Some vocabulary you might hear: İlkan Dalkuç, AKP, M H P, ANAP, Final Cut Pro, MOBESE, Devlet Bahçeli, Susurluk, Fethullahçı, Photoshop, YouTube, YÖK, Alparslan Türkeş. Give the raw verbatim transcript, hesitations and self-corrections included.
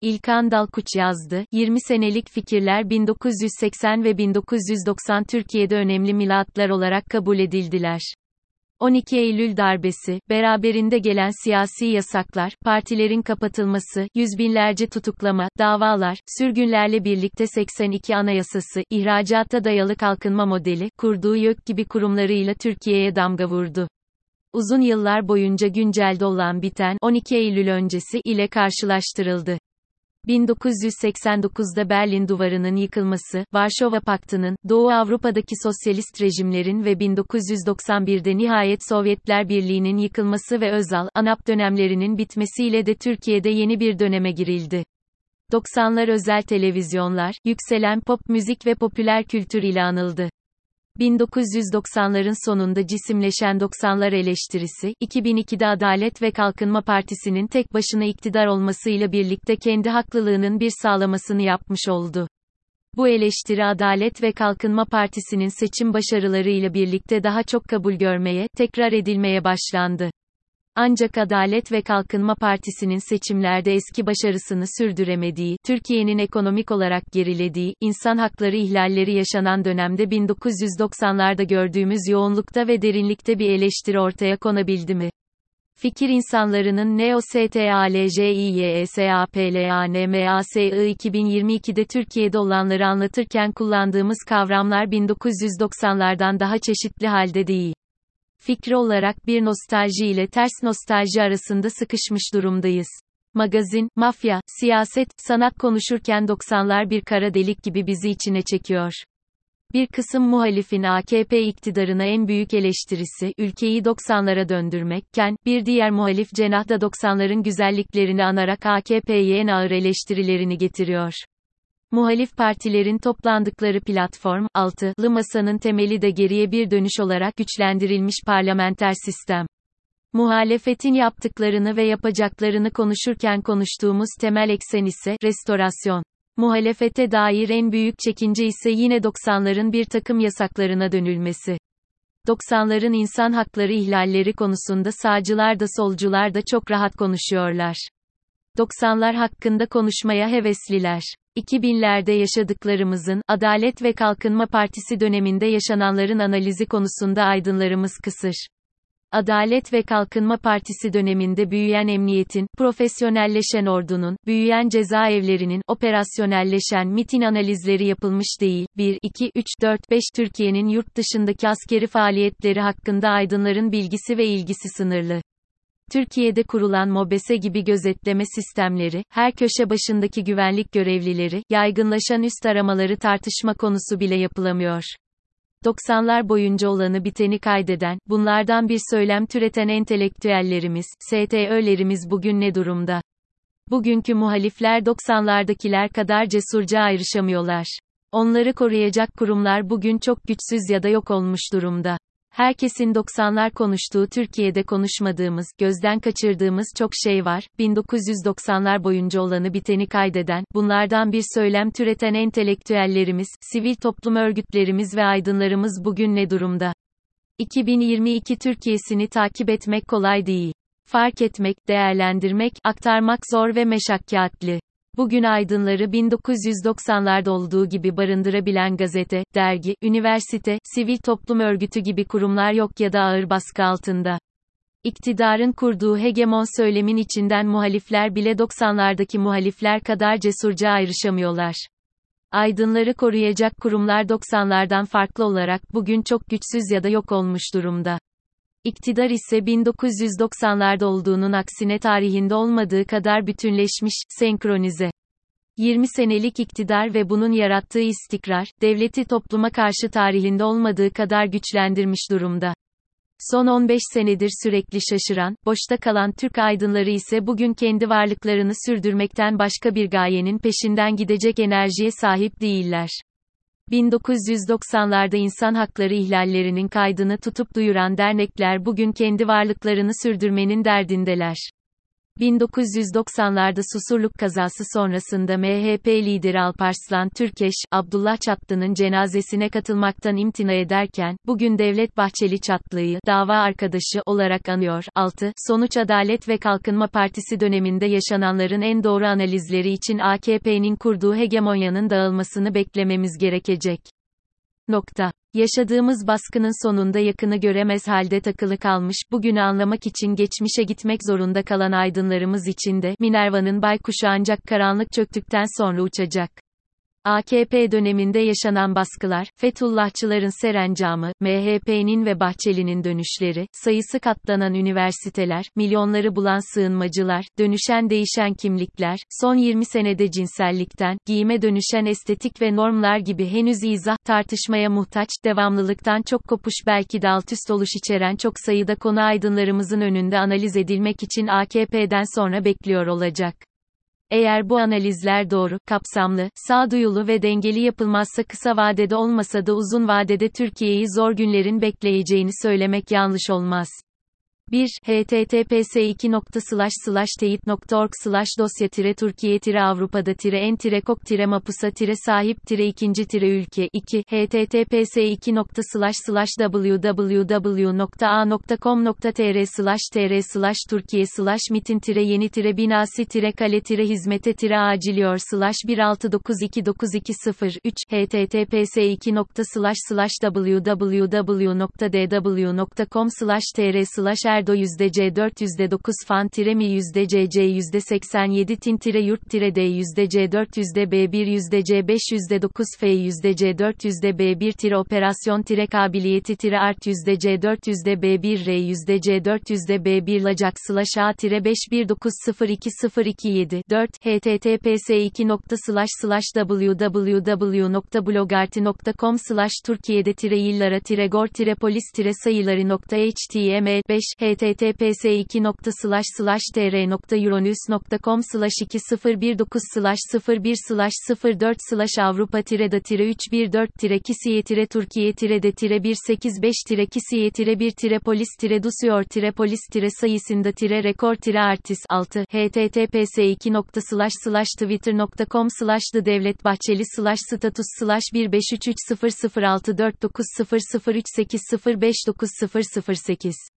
İlkan Dalkuç yazdı. yirmi senelik fikirler bin dokuz yüz seksen ve bin dokuz yüz doksan Türkiye'de önemli milatlar olarak kabul edildiler. on iki Eylül darbesi, beraberinde gelen siyasi yasaklar, partilerin kapatılması, yüz binlerce tutuklama, davalar, sürgünlerle birlikte seksen iki Anayasası, ihracata dayalı kalkınma modeli, kurduğu YÖK gibi kurumlarıyla Türkiye'ye damga vurdu. Uzun yıllar boyunca güncelde olan biten, on iki Eylül öncesi ile karşılaştırıldı. bin dokuz yüz seksen dokuzda Berlin Duvarı'nın yıkılması, Varşova Paktı'nın, Doğu Avrupa'daki sosyalist rejimlerin ve bin dokuz yüz doksan birde nihayet Sovyetler Birliği'nin yıkılması ve Özal, ANAP dönemlerinin bitmesiyle de Türkiye'de yeni bir döneme girildi. doksanlar özel televizyonlar, yükselen pop müzik ve popüler kültür ile anıldı. bin dokuz yüz doksanların sonunda cisimleşen doksanlar eleştirisi, iki bin ikide Adalet ve Kalkınma Partisi'nin tek başına iktidar olmasıyla birlikte kendi haklılığının bir sağlamasını yapmış oldu. Bu eleştiri Adalet ve Kalkınma Partisi'nin seçim başarılarıyla birlikte daha çok kabul görmeye, tekrar edilmeye başlandı. Ancak Adalet ve Kalkınma Partisi'nin seçimlerde eski başarısını sürdüremediği, Türkiye'nin ekonomik olarak gerilediği, insan hakları ihlalleri yaşanan dönemde bin dokuz yüz doksanlarda gördüğümüz yoğunlukta ve derinlikte bir eleştiri ortaya konabildi mi? Fikir insanlarının NEOSTALJİYSAPLANMASI iki bin yirmi ikide Türkiye'de olanları anlatırken kullandığımız kavramlar bin dokuz yüz doksanlardan daha çeşitli halde değil. Fikri olarak bir nostalji ile ters nostalji arasında sıkışmış durumdayız. Magazin, mafya, siyaset, sanat konuşurken doksanlar bir kara delik gibi bizi içine çekiyor. Bir kısım muhalifin A K P iktidarına en büyük eleştirisi, ülkeyi doksanlara döndürmekken, bir diğer muhalif cenah da doksanların güzelliklerini anarak A K P'ye en ağır eleştirilerini getiriyor. Muhalif partilerin toplandıkları platform, altılı masanın temeli de geriye bir dönüş olarak güçlendirilmiş parlamenter sistem. Muhalefetin yaptıklarını ve yapacaklarını konuşurken konuştuğumuz temel eksen ise, restorasyon. Muhalefete dair en büyük çekince ise yine doksanların bir takım yasaklarına dönülmesi. doksanların insan hakları ihlalleri konusunda sağcılar da solcular da çok rahat konuşuyorlar. doksanlar hakkında konuşmaya hevesliler. iki binlerde yaşadıklarımızın, Adalet ve Kalkınma Partisi döneminde yaşananların analizi konusunda aydınlarımız kısır. Adalet ve Kalkınma Partisi döneminde büyüyen emniyetin, profesyonelleşen ordunun, büyüyen cezaevlerinin, operasyonelleşen MIT'in analizleri yapılmış değil. bir, iki, üç, dört, beş Türkiye'nin yurt dışındaki askeri faaliyetleri hakkında aydınların bilgisi ve ilgisi sınırlı. Türkiye'de kurulan MOBESE gibi gözetleme sistemleri, her köşe başındaki güvenlik görevlileri, yaygınlaşan üst aramaları tartışma konusu bile yapılamıyor. doksanlar boyunca olanı biteni kaydeden, bunlardan bir söylem türeten entelektüellerimiz, S T Ö'lerimiz bugün ne durumda? Bugünkü muhalifler doksanlardakiler kadar cesurca ayrışamıyorlar. Onları koruyacak kurumlar bugün çok güçsüz ya da yok olmuş durumda. Herkesin doksanlar konuştuğu Türkiye'de konuşmadığımız, gözden kaçırdığımız çok şey var. bin dokuz yüz doksanlar boyunca olanı biteni kaydeden, bunlardan bir söylem türeten entelektüellerimiz, sivil toplum örgütlerimiz ve aydınlarımız bugün ne durumda? iki bin yirmi iki Türkiye'sini takip etmek kolay değil. Fark etmek, değerlendirmek, aktarmak zor ve meşakkatli. Bugün aydınları bin dokuz yüz doksanlarda olduğu gibi barındırabilen gazete, dergi, üniversite, sivil toplum örgütü gibi kurumlar yok ya da ağır baskı altında. İktidarın kurduğu hegemon söylemin içinden muhalifler bile doksanlardaki muhalifler kadar cesurca ayrışamıyorlar. Aydınları koruyacak kurumlar doksanlardan farklı olarak bugün çok güçsüz ya da yok olmuş durumda. İktidar ise bin dokuz yüz doksanlarda olduğunun aksine tarihinde olmadığı kadar bütünleşmiş, senkronize. yirmi senelik iktidar ve bunun yarattığı istikrar, devleti topluma karşı tarihinde olmadığı kadar güçlendirmiş durumda. Son on beş senedir sürekli şaşıran, boşta kalan Türk aydınları ise bugün kendi varlıklarını sürdürmekten başka bir gayenin peşinden gidecek enerjiye sahip değiller. bin dokuz yüz doksanlarda insan hakları ihlallerinin kaydını tutup duyuran dernekler bugün kendi varlıklarını sürdürmenin derdindeler. bin dokuz yüz doksanlarda Susurluk kazası sonrasında M H P lideri Alparslan Türkeş, Abdullah Çatlı'nın cenazesine katılmaktan imtina ederken, bugün Devlet Bahçeli Çatlı'yı, dava arkadaşı olarak anıyor. altı. Sonuç Adalet ve Kalkınma Partisi döneminde yaşananların en doğru analizleri için A K P'nin kurduğu hegemonyanın dağılmasını beklememiz gerekecek. Nokta. Yaşadığımız baskının sonunda yakını göremez halde takılı kalmış, bugünü anlamak için geçmişe gitmek zorunda kalan aydınlarımız için de, Minerva'nın baykuşu ancak karanlık çöktükten sonra uçacak. A K P döneminde yaşanan baskılar, Fethullahçıların serencamı, M H P'nin ve Bahçeli'nin dönüşleri, sayısı katlanan üniversiteler, milyonları bulan sığınmacılar, dönüşen değişen kimlikler, son yirmi senede cinsellikten, giyime dönüşen estetik ve normlar gibi henüz izah, tartışmaya muhtaç, devamlılıktan çok kopuş belki de altüst oluş içeren çok sayıda konu aydınlarımızın önünde analiz edilmek için A K P'den sonra bekliyor olacak. Eğer bu analizler doğru, kapsamlı, sağduyulu ve dengeli yapılmazsa kısa vadede olmasa da uzun vadede Türkiye'yi zor günlerin bekleyeceğini söylemek yanlış olmaz. bir. h t t p s iki nokta slash slash teyit nokta org slash dosya tire Türkiye tire Avrupada tire en tire kok tire mapusa tire sahip tire ikinci tire ülke. iki. h t t p s iki nokta slash slash w w w nokta a nokta com nokta tr slash tr slash Türkiye slash mitin tire yeni tire binası tire kaleti tire hizmete tire aciliyor slash bir altı dokuz iki dokuz iki sıfır üç. h t t p s iki nokta slash slash w w w nokta d w nokta com slash tr slash r d yüzde c dört yüzde dokuz fan tire mi yüzde c c yüzde seksen yedi tin tire yurt tire d yüzde c dört yüzde b bir yüzde c beş yüzde dokuz f yüzde dört yüzde b bir r yüzde c dört yüzde b bir r yüzde c dört yüzde b bir lacak slash a tire beş bir dokuz sıfır iki sıfır iki yedi. dört. h t t p s iki nokta slash slash w w w nokta blogarti nokta com slash turkiyede tire yıllara tire gor tire polis tire sayıları nokta h t m l. beş. h t t p s iki nokta slash slash tr nokta euronus nokta com slash iki sıfır bir dokuz slash sıfır bir slash sıfır dört slash avrupa tire da tire üç bir dört tire kisiye tire Türkiye tire de tire bir sekiz beş tire kisiye tire bir tire polis tire dusuyor tire polis tire sayısında tire rekor tire artist. altı. h t t p s iki nokta slash slash twitter nokta com slash the devlet bahçeli slash status slash bir beş üç üç sıfır sıfır altı dört dokuz sıfır sıfır üç sekiz sıfır beş dokuz sıfır sıfır sekiz